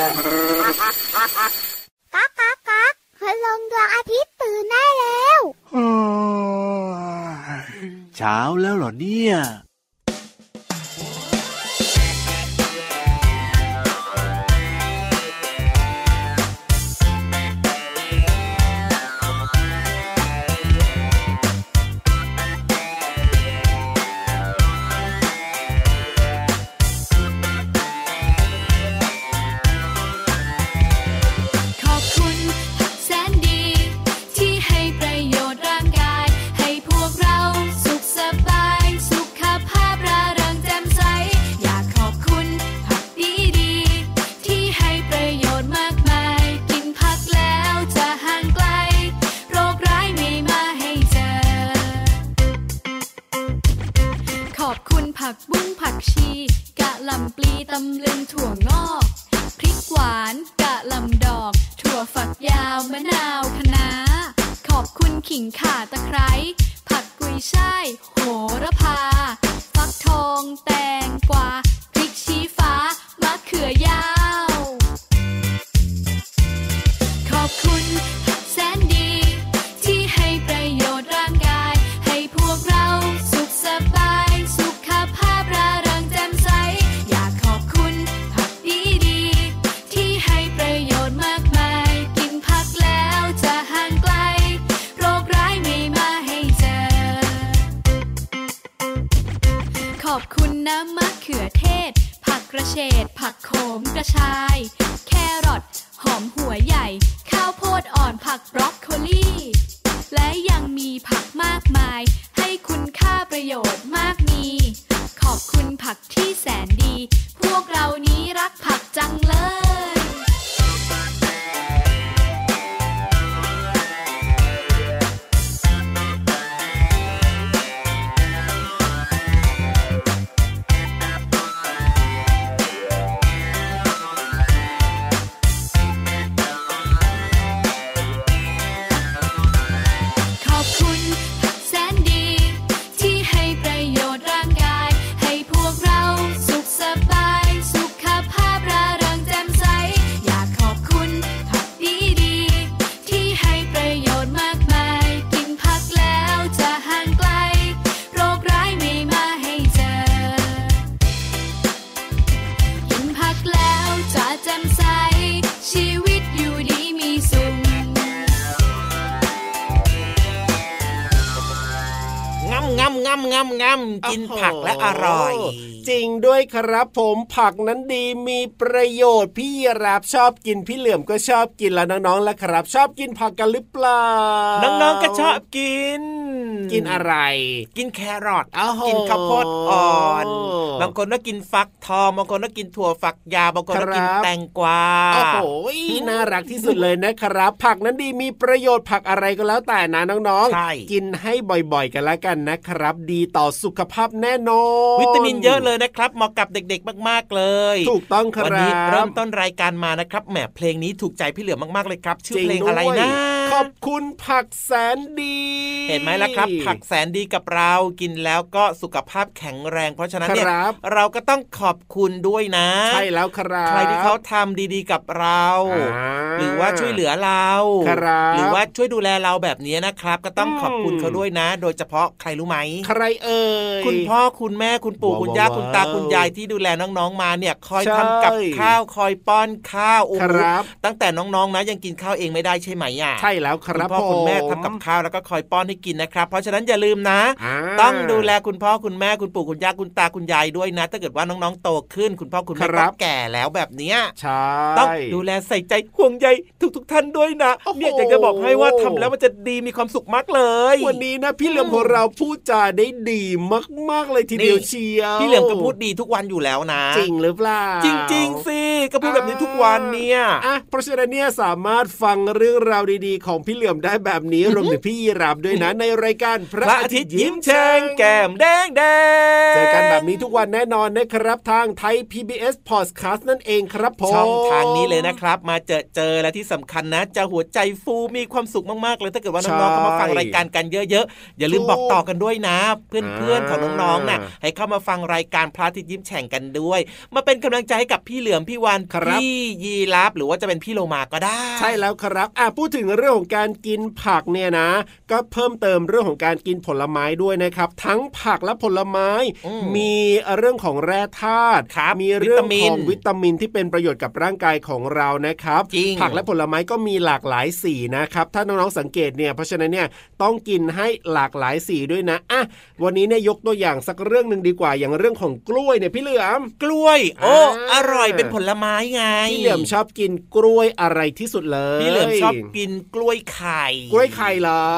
ก๊ากก๊ากก๊ากพระลงดวงอาทิตย์ตื่นได้แล้วเช้าแล้วเหรอเนี่ยกินผักและอร่อยจริงด้วยครับผมผักนั้นดีมีประโยชน์พี่รับชอบกินพี่เหลื่อมก็ชอบกินแล้วน้องๆล่ะครับชอบกินผักกันหรือเปล่าน้องๆก็ชอบกินกินอะไรกินแครอทกินข้าวโพดอ่อนบางคนก็กินฟักทองบางคนก็กินถั่วฝักยาวบางคนก็กินแตงกวาโอ้โหน่ารักที่สุดเลยนะครับผักนั้นดีมีประโยชน์ผักอะไรก็แล้วแต่นะน้องๆกินให้บ่อยๆกันละกันนะครับดีต่อสุขภาพแน่นอนวิตามินเยอะเลยนะครับเหมาะกับเด็กๆมากๆเลยถูกต้องครับวันนี้เริ่มต้นรายการมานะครับแหมเพลงนี้ถูกใจพี่เหลือมากๆเลยครับชื่อเพลงอะไรนะขอบคุณผักแสนดีเห็นไหมล่ะครับผักแสนดีกับเรากินแล้วก็สุขภาพแข็งแรงเพราะฉะนั้นเนี่ยเราก็ต้องขอบคุณด้วยนะใช่แล้วครับใครที่เขาทำดีๆกับเราหรือว่าช่วยเหลือเราหรือว่าช่วยดูแลเราแบบนี้นะครับก็ต้องขอบคุณเขาด้วยนะโดยเฉพาะใครรู้ไหมใครเอ่ยคุณพ่อคุณแม่คุณปู่คุณย่าคุณตาคุณยายที่ดูแลน้องๆมาเนี่ยคอยทำกับข้าวคอยป้อนข้าวโอ้โหตั้งแต่น้องๆนะยังกินข้าวเองไม่ได้ใช่ไหมอ่ะใช่แล้วครับพ่อคุณแม่ทำกับข้าวแล้วก็คอยป้อนให้กินนะครับเพราะฉะนั้นอย่าลืมนะต้องดูแลคุณพ่อคุณแม่คุณปู่คุณย่าคุณตาคุณยายด้วยนะถ้าเกิดว่าน้องๆโตขึ้นคุณพ่อคุณแม่ก็แก่แล้วแบบเนี้ยต้องดูแลใส่ใจห่วงใยทุกท่านด้วยนะเนี่ยอยากจะบอกให้ว่าทำแล้วมันจะดีมีความสุขมากเลยวันนี้นะพี่เหลือมของเราพูดจาได้ดีมากๆเลยทีเดียวเชียวพี่เหลือมก็พูดดีทุกวันอยู่แล้วนะจริงหรือเปล่าจริงๆสิก็พูดแบบนี้ทุกวันเนี่ยเพราะฉะนั้นเนี่ยสามารถฟังเรื่องราวดีๆข ของพี่เหลือมได้แบบนี้รวมถึงพี่ยีราฟด้วยนะในรายการพระอาทิตย์ยิ้มแฉ่งแก้มแดงแดงเจอกันแบบนี้ทุกวันแน่นอนนะครับทางไทย PBS Podcast นั่นเองครับผมช่องทางนี้เลยนะครับมาเจอและที่สำคัญนะจะหัวใจฟูมีความสุขมากๆเลยถ้าเกิดว่าน้องๆเข้ามาฟังรายการกันเยอะๆอย่าลืมบอกต่อกันด้วยนะเพื่อนๆของน้องๆน่ะให้เข้ามาฟังรายการพระอาทิตย์ยิ้มแฉ่งกันด้วยมาเป็นกำลังใจให้กับพี่เหลือมพี่วานพี่ยีราฟหรือว่าจะเป็นพี่โลมาก็ได้ใช่แล้วครับพูดถึงเรื่องของการกินผักเนี่ยนะก็เพิ่มเติมเรื่องของการกินผลไม้ด้วยนะครับทั้งผักและผลไม้มีเรื่องของแร่ธาตุมีเรื่องของวิตามินที่เป็นประโยชน์กับร่างกายของเรานะครับผักและผลไม้ก็มีหลากหลายสีนะครับถ้าน้องๆสังเกตเนี่ยเพราะฉะนั้นเนี่ยต้องกินให้หลากหลายสีด้วยนะวันนี้เนี่ยยกตัวอย่างสักเรื่องนึงดีกว่าอย่างเรื่องของกล้วยเนี่ยพี่เหลือมกล้วยโอ้อร่อยเป็นผลไม้ไงพี่เหลือมชอบกินกล้วยอะไรที่สุดเลยพี่เหลือมชอบกินกล้วยไข่กล้วยไข่เหรอ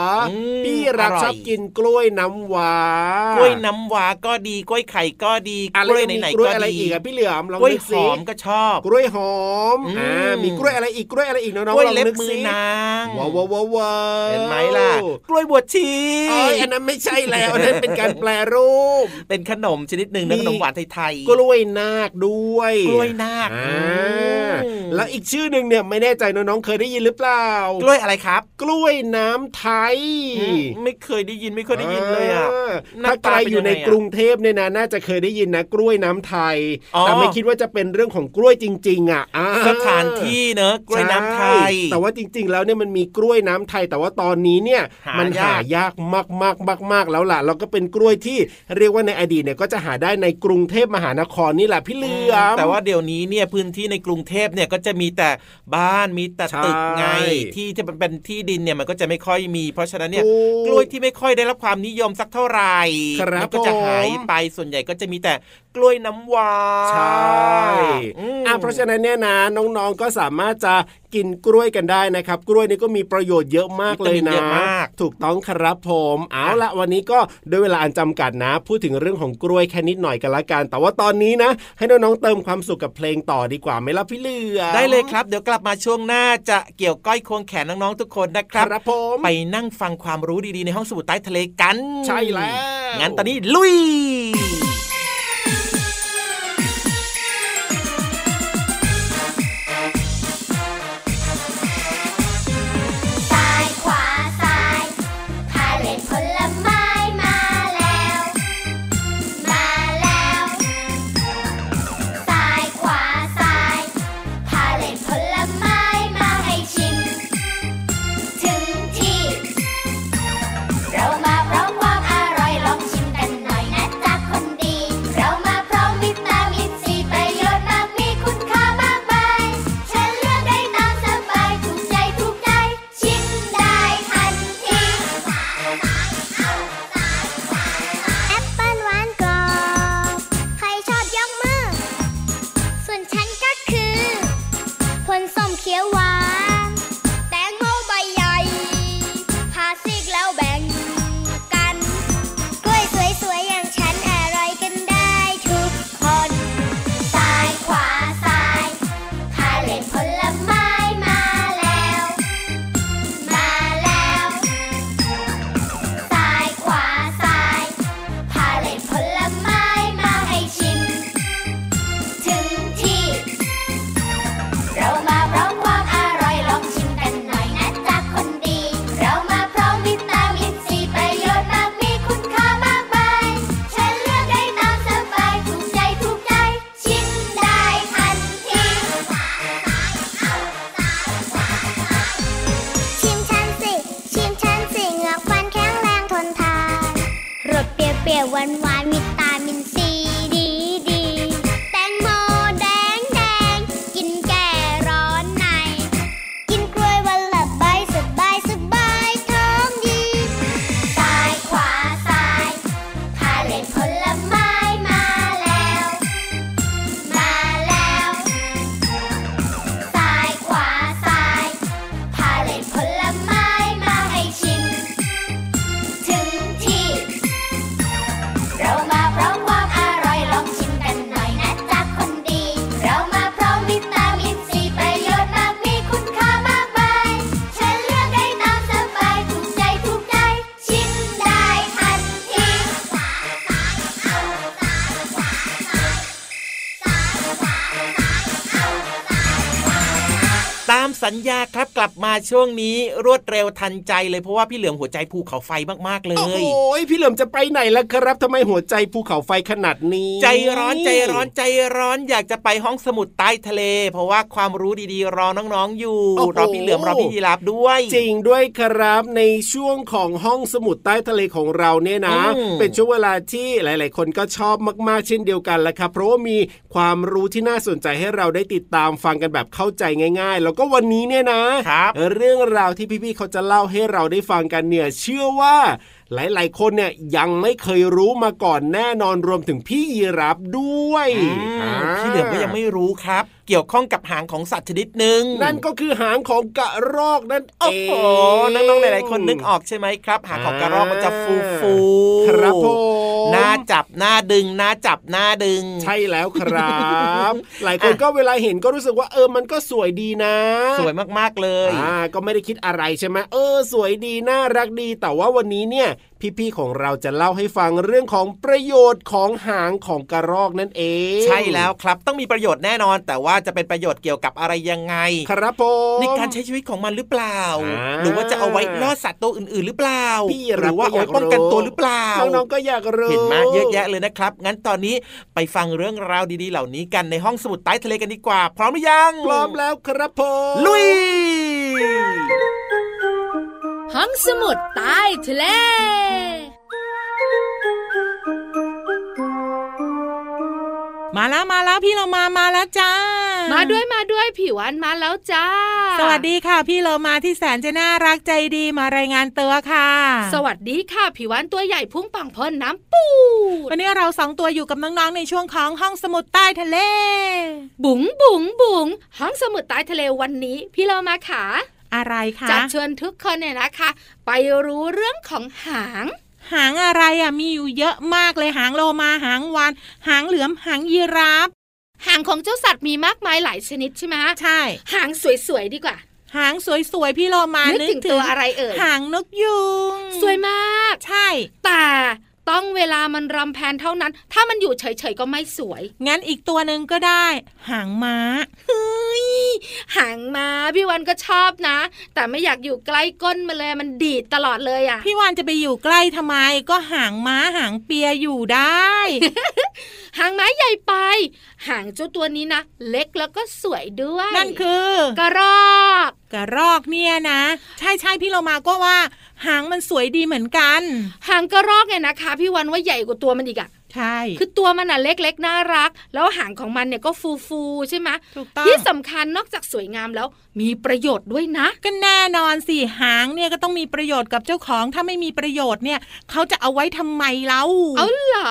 พี่รักชอบกินกล้วยน้ำว้ากล้วยน้ำว้าก็ดีกล้วยไข่ก็ดีกล้วยไหนๆก็ดีอะไรอีกอ่ะพี่เหลือมลองนึกสิกล้วยหอมก็ชอบกล้วยหอมมีกล้วยอะไรอีกกล้วยอะไรอีกน้องๆลองนึกสิกล้วยเล็บมือนางว้าวๆๆเห็นไหมล่ะกล้วยบวชชีอันนั้นไม่ใช่แล้วอันนั้นเป็นการแปรรูปเป็นขนมชนิดนึงนะขนมหวานไทยๆกล้วยนาคด้วยกล้วยนาคแล้วอีกชื่อนึงเนี่ยไม่แน่ใจน้องๆเคยได้ยินหรือเปล่ากล้วยอะไรครับกล้วยน้ำไทยไม่เคยได้ยินไม่เคยได้ยินเลยอ่ะถ้าใครอยู่ในกรุงเทพเนี่ยนะน่าจะเคยได้ยินนะกล้วยน้ำไทยแต่ไม่คิดว่าจะเป็นเรื่องของกล้วยจริงๆอ่ะสถานที่เนอะกล้วยน้ำไทยแต่ว่าจริงๆแล้วเนี่ยมันมีกล้วยน้ำไทยแต่ว่าตอนนี้เนี่ยมันหายากมากๆแล้วล่ะแล้วก็เป็นกล้วยที่เรียกว่าในอดีตเนี่ยก็จะหาได้ในกรุงเทพมหานครนี่แหละพี่เหลือมแต่ว่าเดี๋ยวนี้เนี่ยพื้นที่ในกรุงเทพเนี่ยก็จะมีแต่บ้านมีแต่ตึกไงที่มันเป็นที่ดินเนี่ยมันก็จะไม่ค่อยมีเพราะฉะนั้นเนี่ยกล้วยที่ไม่ค่อยได้รับความนิยมสักเท่าไหร่มันก็จะหายไปส่วนใหญ่ก็จะมีแต่กล้วยน้ำว้าใช่เพราะฉะนั้นเนี่ยนะน้องๆก็สามารถจะกินกล้วยกันได้นะครับกล้วยนี่ก็มีประโยชน์เยอะมากเลยนะถูกต้องครับผมเอาละวันนี้ก็ด้วยเวลาอันจำกัดนะพูดถึงเรื่องของกล้วยแค่นิดหน่อยกันละกันแต่ว่าตอนนี้นะให้น้องๆเติมความสุขกับเพลงต่อดีกว่าไหมล่ะพี่เหลือได้เลยครับเดี๋ยวกลับมาช่วงหน้าจะเกี่ยวก้อยควงแขนน้องๆทุกคนนะครับไปนั่งฟังความรู้ดีๆในห้องสมุดใต้ทะเลกันใช่แล้วงั้นตอนนี้ลุยเรามาพร้อมความอร่อย ตามสัญญาครับกลับมาช่วงนี้รวดเร็วทันใจเลยเพราะว่าพี่เหลือมหัวใจภูเขาไฟมากๆเลยโอ้โหพี่เหลือมจะไปไหนล่ะครับทำไมหัวใจภูเขาไฟขนาดนี้ใจร้อนใจร้อนใจร้อนอยากจะไปห้องสมุดใต้ทะเลเพราะว่าความรู้ดีๆรอน้องๆอยู่รอพี่เหลือมรอพี่ยีราฟด้วยจริงด้วยครับในช่วงของห้องสมุดใต้ทะเลของเราเนี่ยนะเป็นช่วงเวลาที่หลายๆคนก็ชอบมากๆเช่นเดียวกันละครับเพราะว่ามีความรู้ที่น่าสนใจให้เราได้ติดตามฟังกันแบบเข้าใจง่ายๆแล้วก็วันนี้เนี่ยนะเรื่องราวที่พี่ๆเขาจะเล่าให้เราได้ฟังกันเนี่ยเชื่อว่าหลายๆคนเนี่ยยังไม่เคยรู้มาก่อนแน่นอนรวมถึงพี่ยีราฟด้วยพี่เหลือมก็ยังไม่รู้ครับเกี่ยวข้องกับหางของสัตว์ชนิดหนึ่งนั่นก็คือหางของกระรอกนั่นเองโอ้โหน้องๆหลายๆคนนึกออกใช่ไหมครับหางของกระรอกมันจะฟูๆครับผมน่าจับน่าดึงน่าจับน่าดึงใช่แล้วครับ หลายคนก็เวลาเห็นก็รู้สึกว่ามันก็สวยดีนะสวยมากๆเลยก็ไม่ได้คิดอะไรใช่ไหมสวยดีน่ารักดีแต่ว่าวันนี้เนี่ยพี่ๆของเราจะเล่าให้ฟังเรื่องของประโยชน์ของหางของกระรอกนั่นเองใช่แล้วครับต้องมีประโยชน์แน่นอนแต่ว่าจะเป็นประโยชน์เกี่ยวกับอะไรยังไงครับผมในการใช้ชีวิตของมันหรือเปล่าหรือว่าจะเอาไว้ล่อสัตว์ตัวอื่นๆหรือเปล่าหรือว่าเอาไว้ป้องกันตัวหรือเปล่าน้องๆก็อยากรู้เห็นมากเยอะแยะเลยนะครับงั้นตอนนี้ไปฟังเรื่องราวดีๆเหล่านี้กันในห้องสมุดใต้ทะเลกันดีกว่าพร้อมหรือยังพร้อมแล้วครับผมลุยห้องสมุดใต้ทะเลมาแล้วพี่เรามาแล้วจ้ามาด้วยผิวอันมาแล้วจ้าสวัสดีค่ะพี่เรามาที่แสนจะน่ารักใจดีมารายงานตัวค่ะสวัสดีค่ะผิวอันตัวใหญ่พุ่งปังพ่นน้ำปูวันนี้เราสองตัวอยู่กับน้องๆในช่วงของห้องสมุดใต้ทะเลบุ๋งบุ๋งบุ๋งห้องสมุดใต้ทะเลวันนี้พี่เรามาค่ะอะไรคะจะเชิญทุกคนเนี่ยนะคะไปรู้เรื่องของหางอะไรมีอยู่เยอะมากเลยหางโลมาหางวานหางเหลือมหางยีราฟหางของเจ้าสัตว์มีมากมายหลายชนิดใช่ไหมใช่หางสวยๆดีกว่าหางสวยๆพี่โลมานึกถึงตัวอะไรเอ่ยหางนกยูงสวยมากใช่แต่ต้องเวลามันรำแพนเท่านั้นถ้ามันอยู่เฉยๆก็ไม่สวยงั้นอีกตัวนึงก็ได้หางม้าเฮ้ยหางม้าพี่วันก็ชอบนะแต่ไม่อยากอยู่ใกล้ก้นมันเลยมันดีดตลอดเลยอ่ะพี่วันจะไปอยู่ใกล้ทำไมก็หางม้าหางเปียอยู่ได้ หางม้าใหญ่ไปหางเจ้าตัวนี้นะเล็กแล้วก็สวยด้วยนั่นคือกระรอกเนี่ยนะใช่ๆพี่เรามาก็ว่าหางมันสวยดีเหมือนกันหางกระรอกเนี่ยนะคะพี่วันว่าใหญ่กว่าตัวมันอีกอ่ะใช่คือตัวมันน่ะเล็กๆน่ารักแล้วหางของมันเนี่ยก็ฟูๆใช่ไหมถูกต้องที่สำคัญนอกจากสวยงามแล้วมีประโยชน์ด้วยนะก็แน่นอนสิหางเนี่ยก็ต้องมีประโยชน์กับเจ้าของถ้าไม่มีประโยชน์เนี่ยเขาจะเอาไว้ทำไมเล่าเอาเหรอ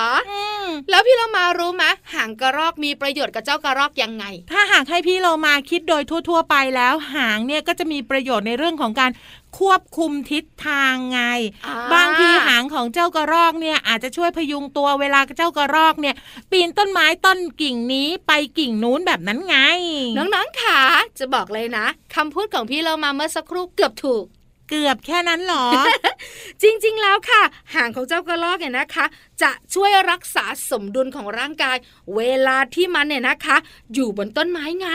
แล้วพี่เรามารู้ไหมหางกระรอกมีประโยชน์กับเจ้ากระรอกยังไงถ้าหากให้พี่เรามาคิดโดยทั่วๆไปแล้วหางเนี่ยก็จะมีประโยชน์ในเรื่องของการควบคุมทิศทางไงบางทีหางของเจ้ากระรอกเนี่ยอาจจะช่วยพยุงตัวเวลาเจ้ากระรอกเนี่ยปีนต้นไม้ต้นกิ่งนี้ไปกิ่งนู้นแบบนั้นไงน้องๆค่ะจะบอกเลยนะคำพูดของพี่เรามาเมื่อสักครู่เกือบถูกเกือบแค่นั้นหรอ จริงๆแล้วค่ะหางของเจ้ากระรอกเนี่ยนะคะจะช่วยรักษาสมดุลของร่างกายเวลาที่มันเนี่ยนะคะอยู่บนต้นไม้ไง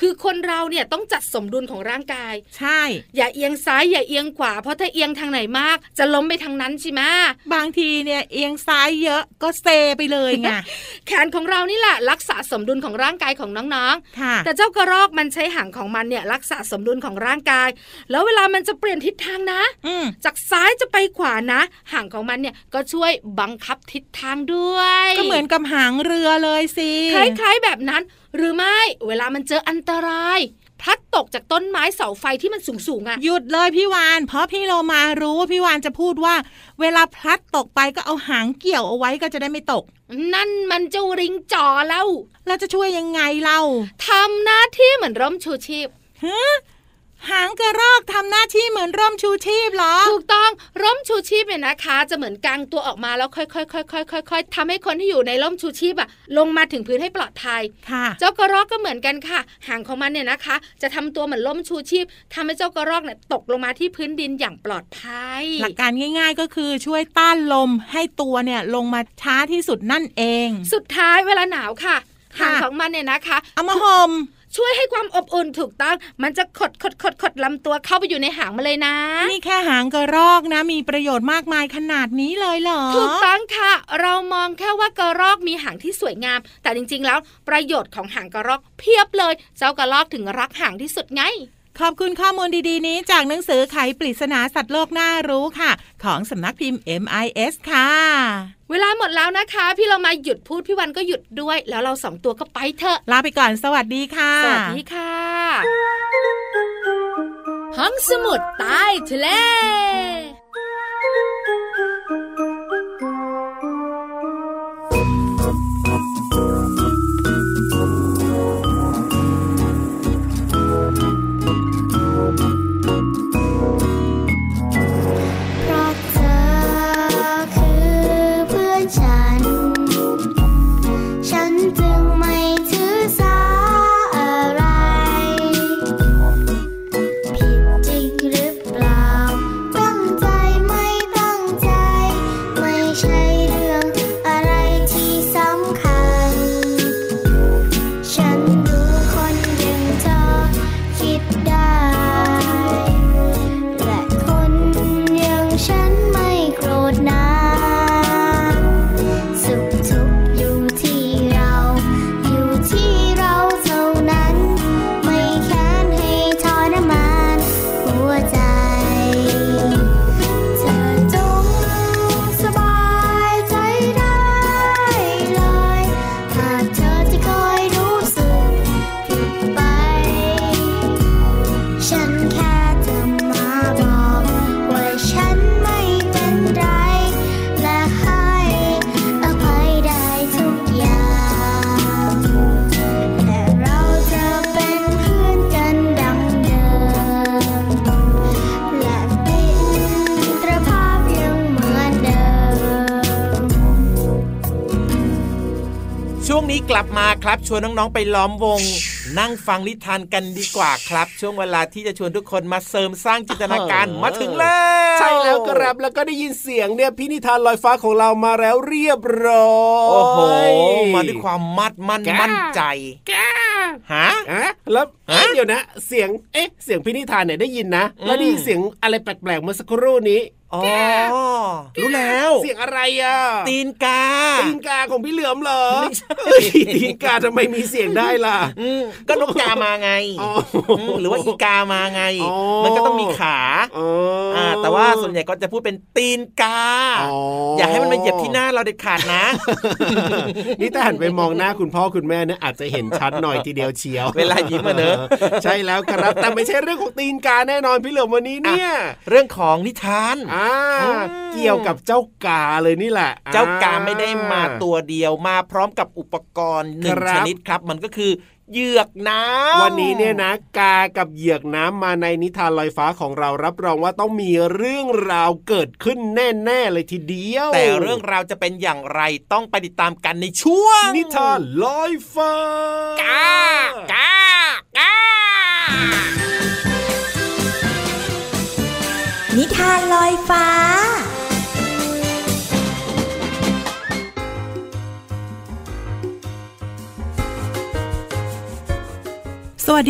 คือคนเราเนี่ยต้องจัดสมดุลของร่างกายใช่อย่าเอียงซ้ายอย่าเอียงขวาเพราะถ้าเอียงทางไหนมากจะล้มไปทางนั้นใช่ไหมบางทีเนี่ยเอียงซ้ายเยอะก็เซไปเลยไง แขนของเรานี่แหละรักษาสมดุลของร่างกายของน้องๆแต่เจ้ากระรอกมันใช้หางของมันเนี่ยรักษาสมดุลของร่างกายแล้วเวลามันจะเปลี่ยนทิศทางนะจากซ้ายจะไปขวานะหางของมันเนี่ยก็ช่วยบังคับทิศทางด้วยก็เหมือนกับหางเรือเลยสิคล้ายๆแบบนั้นหรือไม่เวลามันเจออันตรายพลัดตกจากต้นไม้เสาไฟที่มันสูงๆอ่ะหยุดเลยพี่วานเพราะพี่เรามารู้ว่าพี่วานจะพูดว่าเวลาพลัดตกไปก็เอาหางเกี่ยวเอาไว้ก็จะได้ไม่ตกนั่นมันเจ้าลิงจ่อแล้วจะช่วยยังไงเราทำหน้าที่เหมือนร่มชูชีพหางกระรอกทำหน้าที่เหมือนร่มชูชีพเหรอถูกต้องร่มชูชีพเนี่ยนะคะจะเหมือนกางตัวออกมาแล้วค่อยๆทำให้คนที่อยู่ในร่มชูชีพอะลงมาถึงพื้นให้ปลอดภัยค่ะเจ้ากระรอกก็เหมือนกันค่ะหางของมันเนี่ยนะคะจะทำตัวเหมือนร่มชูชีพทำให้เจ้ากระรอกเนี่ยตกลงมาที่พื้นดินอย่างปลอดภัยหลักการง่ายๆก็คือช่วยต้านลมให้ตัวเนี่ยลงมาช้าที่สุดนั่นเองสุดท้ายเวลาหนาวค่ะหางของมันเนี่ยนะคะเอามาห่ม ช่วยให้ความอบอุ่นถูกต้องมันจะขดลำตัวเข้าไปอยู่ในหางมาเลยนะนี่แค่หางกระรอกนะมีประโยชน์มากมายขนาดนี้เลยเหรอถูกต้องค่ะเรามองแค่ว่ากระรอกมีหางที่สวยงามแต่จริงๆแล้วประโยชน์ของหางกระรอกเพียบเลยเจ้ากระรอกถึงรักหางที่สุดไงขอบคุณข้อมูลดีๆนี้จากหนังสือไขปริศนาสัตว์โลกน่ารู้ค่ะของสำนักพิมพ์ MIS ค่ะเวลาหมดแล้วนะคะพี่เรามาหยุดพูดพี่วันก็หยุดด้วยแล้วเราสองตัวก็ไปเถอะลาไปก่อนสวัสดีค่ะสวัสดีค่ะห้องสมุดใต้ทะเลกลับมาครับชวนน้องๆไปล้อมวงนั่งฟังนิทานกันดีกว่าครับช่วงเวลาที่จะชวนทุกคนมาเสริมสร้างจินตนาการมาถึงแล้วใช่แล้วครับแล้วก็ได้ยินเสียงเนี่ยพี่นิทานลอยฟ้าของเรามาแล้วเรียบร้อยโอ้โหมาด้วยความมั่นใจฮะแล้วเดี๋ยวนะเสียงเสียงพี่นิทานเนี่ยได้ยินนะแล้วได้ยินเสียงอะไรแปลกๆเมื่อสักครู่นี้อ๋อรู้แล้วเสียงอะไรอ่ะตีนกาของพี่เหลือมเหรอไม่ใช่ตีนกาทำไมมีเสียงได้ล่ะก็นกกามาไงหรือว่าอีกามาไงมันก็ต้องมีขาแต่ว่าส่วนใหญ่ก็จะพูดเป็นตีนกาอย่าให้มันมาเหยียบที่หน้าเราเด็ดขาดนะนี่ถ้าหันไปมองหน้าคุณพ่อคุณแม่เนี่ยอาจจะเห็นชัดหน่อยทีเดียวเชียวเวลายิ้มมาเนอะใช่แล้วครับแต่ไม่ใช่เรื่องของตีนกาแน่นอนพี่เหลือมวันนี้เนี่ยเรื่องของนิทานเกี่ยวกับเจ้ากาเลยนี่แหละเจ้ากาไม่ได้มาตัวเดียวมาพร้อมกับอุปกรณ์หนึ่งชนิดครับมันก็คือเหยือกน้ำวันนี้เนี่ยนะกากับเหยือกน้ำมาในนิทานลอยฟ้าของเรารับรองว่าต้องมีเรื่องราวเกิดขึ้นแน่ๆเลยทีเดียวแต่เรื่องราวจะเป็นอย่างไรต้องไปติดตามกันในช่วงนิทานลอยฟ้ากากานิทานลอยฟ้าสวัสดีค่ะน้องๆมาถึงช่วง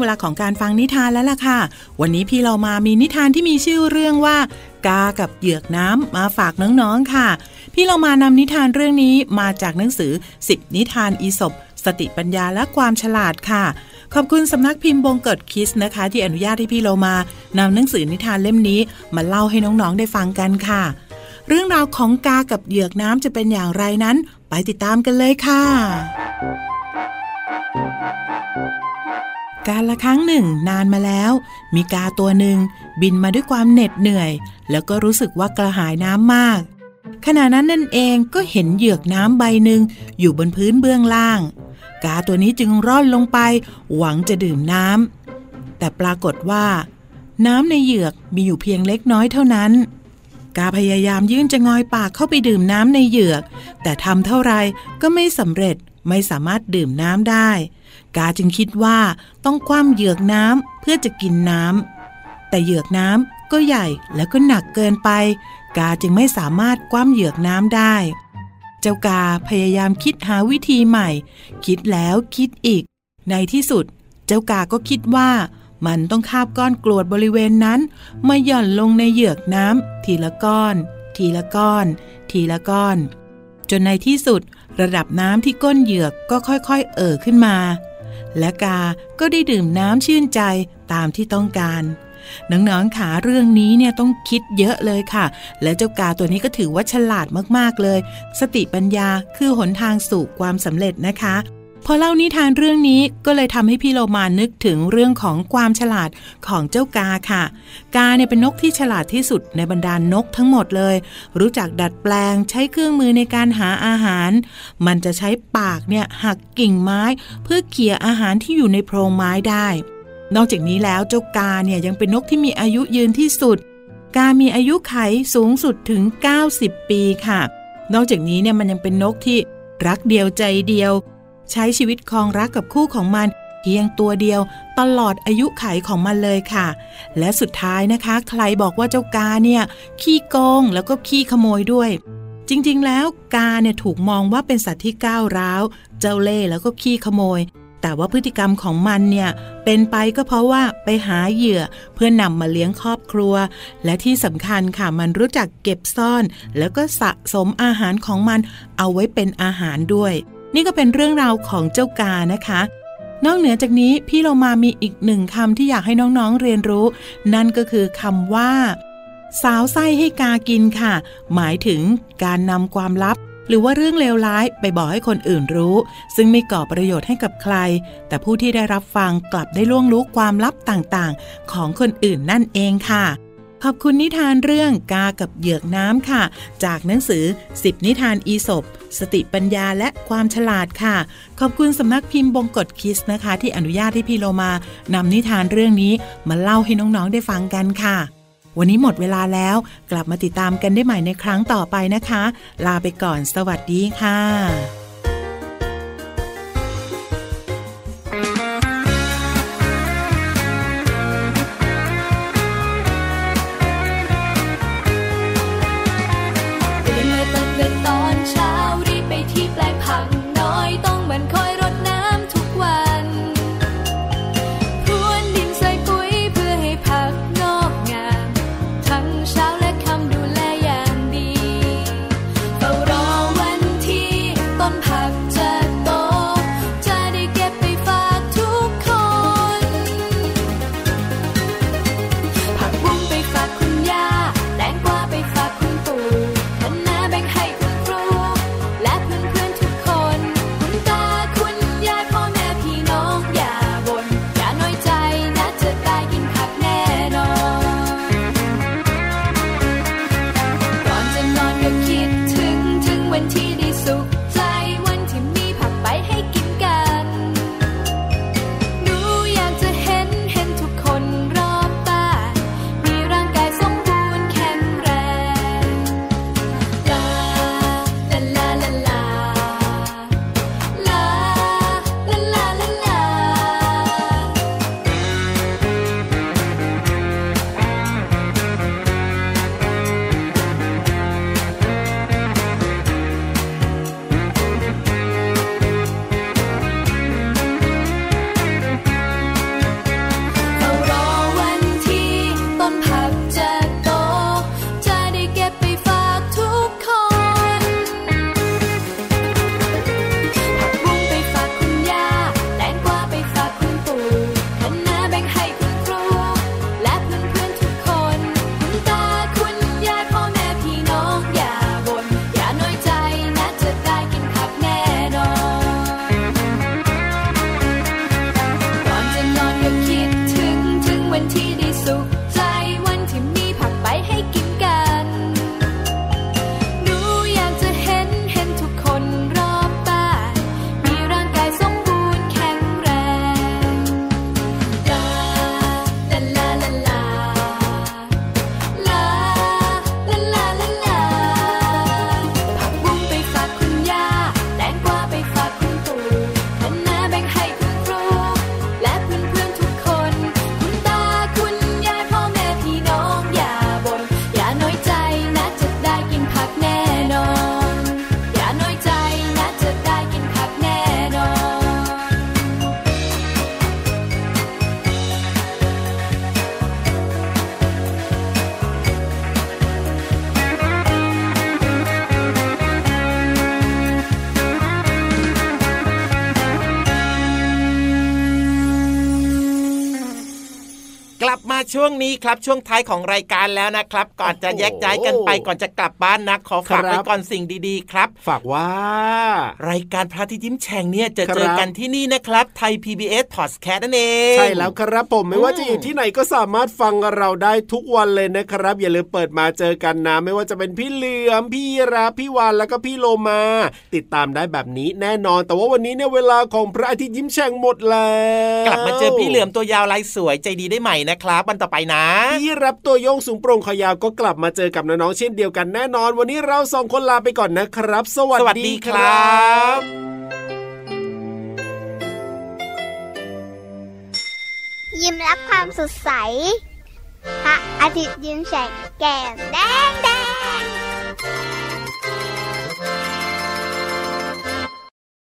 เวลาของการฟังนิทานแล้วล่ะค่ะวันนี้พี่เรามามีนิทานที่มีชื่อเรื่องว่ากากับเหยือกน้ำมาฝากน้องๆค่ะพี่เรามานำนิทานเรื่องนี้มาจากหนังสือ10นิทานอีสปสติปัญญาและความฉลาดค่ะขอบคุณสำนักพิมพ์บงกฎคิสนะคะที่อนุญาตให้พี่เรามานำหนังสือนิทานเล่มนี้มาเล่าให้น้องๆได้ฟังกันค่ะเรื่องราวของกากับเหยือกน้ำจะเป็นอย่างไรนั้นไปติดตามกันเลยค่ะกาลครั้งหนึ่งนานมาแล้วมีกาตัวหนึ่งบินมาด้วยความเหน็ดเหนื่อยแล้วก็รู้สึกว่ากระหายน้ำมากขณะนั้นนั่นเองก็เห็นเหยือกน้ำใบหนึ่งอยู่บนพื้นเบื้องล่างกาตัวนี้จึงร่อนลงไปหวังจะดื่มน้ำแต่ปรากฏว่าน้ำในเหยือกมีอยู่เพียงเล็กน้อยเท่านั้นกาพยายามยื่นจะงอยปากเข้าไปดื่มน้ำในเหยือกแต่ทำเท่าไรก็ไม่สำเร็จไม่สามารถดื่มน้ำได้กาจึงคิดว่าต้องคว่ำเหยือกน้ำเพื่อจะกินน้ำแต่เหยือกน้ำก็ใหญ่แล้วก็หนักเกินไปกาจึงไม่สามารถคว่ำเหยือกน้ำได้เจ้ากาพยายามคิดหาวิธีใหม่คิดแล้วคิดอีก ในที่สุดเจ้ากาก็คิดว่ามันต้องคาบก้อนกรวดบริเวณนั้นมาหย่อนลงในเหยือกน้ำทีละก้อนทีละก้อนทีละก้อนจนในที่สุดระดับน้ำที่ก้นเหยือกก็ค่อยๆขึ้นมาและกาก็ได้ดื่มน้ำชื่นใจตามที่ต้องการน้องๆขาเรื่องนี้เนี่ยต้องคิดเยอะเลยค่ะและเจ้ากาตัวนี้ก็ถือว่าฉลาดมากๆเลยสติปัญญาคือหนทางสู่ความสำเร็จนะคะพอเล่านิทานเรื่องนี้ก็เลยทำให้พี่โลมานึกถึงเรื่องของความฉลาดของเจ้ากาค่ะกาเนี่ยเป็นนกที่ฉลาดที่สุดในบรรดา นกทั้งหมดเลยรู้จักดัดแปลงใช้เครื่องมือในการหาอาหารมันจะใช้ปากเนี่ยหักกิ่งไม้เพื่อเขี่ยอาหารที่อยู่ในโพรงไม้ได้นอกจากนี้แล้วเจ้ากาเนี่ยยังเป็นนกที่มีอายุยืนที่สุดกามีอายุไขสูงสุดถึง90ปีค่ะนอกจากนี้เนี่ยมันยังเป็นนกที่รักเดียวใจเดียวใช้ชีวิตครองรักกับคู่ของมันเพียงตัวเดียวตลอดอายุไขของมันเลยค่ะและสุดท้ายนะคะใครบอกว่าเจ้ากาเนี่ยขี้โกงแล้วก็ขี้ขโมยด้วยจริงๆแล้วกาเนี่ยถูกมองว่าเป็นสัตว์ที่ก้าวร้าวเจ้าเล่ห์แล้วก็ขี้ขโมยแต่ว่าพฤติกรรมของมันเนี่ยเป็นไปก็เพราะว่าไปหาเหยื่อเพื่อนำมาเลี้ยงครอบครัวและที่สำคัญค่ะมันรู้จักเก็บซ่อนแล้วก็สะสมอาหารของมันเอาไว้เป็นอาหารด้วยนี่ก็เป็นเรื่องราวของเจ้ากานะคะนอกเหนือจากนี้พี่โลมามีอีกหนึ่งคำที่อยากให้น้องๆเรียนรู้นั่นก็คือคำว่าสาวไส้ให้กากินค่ะหมายถึงการนำความลับหรือว่าเรื่องเลวร้ายไปบอกให้คนอื่นรู้ซึ่งไม่ก่อประโยชน์ให้กับใครแต่ผู้ที่ได้รับฟังกลับได้ล่วงรู้ความลับต่างๆของคนอื่นนั่นเองค่ะขอบคุณนิทานเรื่องกากับเหยือกน้ำค่ะจากหนังสือ10นิทานอีสปสติปัญญาและความฉลาดค่ะขอบคุณสำนักพิมพ์บงกฎคิสนะคะที่อนุญาตให้พี่โลมานำนิทานเรื่องนี้มาเล่าให้น้องๆได้ฟังกันค่ะวันนี้หมดเวลาแล้วกลับมาติดตามกันได้ใหม่ในครั้งต่อไปนะคะลาไปก่อนสวัสดีค่ะ กลับมาช่วงนี้ครับช่วงท้ายของรายการแล้วนะครับก่อนจะแยกย้ายกันไปก่อนจะกลับบ้านนะขอฝากไว้ก่อนสิ่งดีๆครับฝากว่ารายการพระอาทิตย์ยิ้มแฉ่งเนี่ยจะเจอกันที่นี่นะครับไทย PBS Podcast นั่นเองใช่แล้วครับผมไม่ว่าจะอยู่ที่ไหนก็สามารถฟังเราได้ทุกวันเลยนะครับอย่าลืมเปิดมาเจอกันนะไม่ว่าจะเป็นพี่เหลือมพี่ราพี่วานแล้วก็พี่โลมาติดตามได้แบบนี้แน่นอนแต่ว่าวันนี้เนี่ยเวลาของพระอาทิตย์ยิ้มแฉ่งหมดแล้วกลับมาเจอพี่เหลือมตัวยาวลายสวยใจดีได้ใหม่นะครับวันต่อไปนะพี่รับตัวโยงสูงโปร่งคอยาวก็กลับมาเจอกับน้องๆเช่นเดียวกันแน่นอนวันนี้เราสองคนลาไปก่อนนะครับสวัสดีครับยิ้มรับความสดใสพระอาทิตย์ยิ้มแฉกแก้มแดง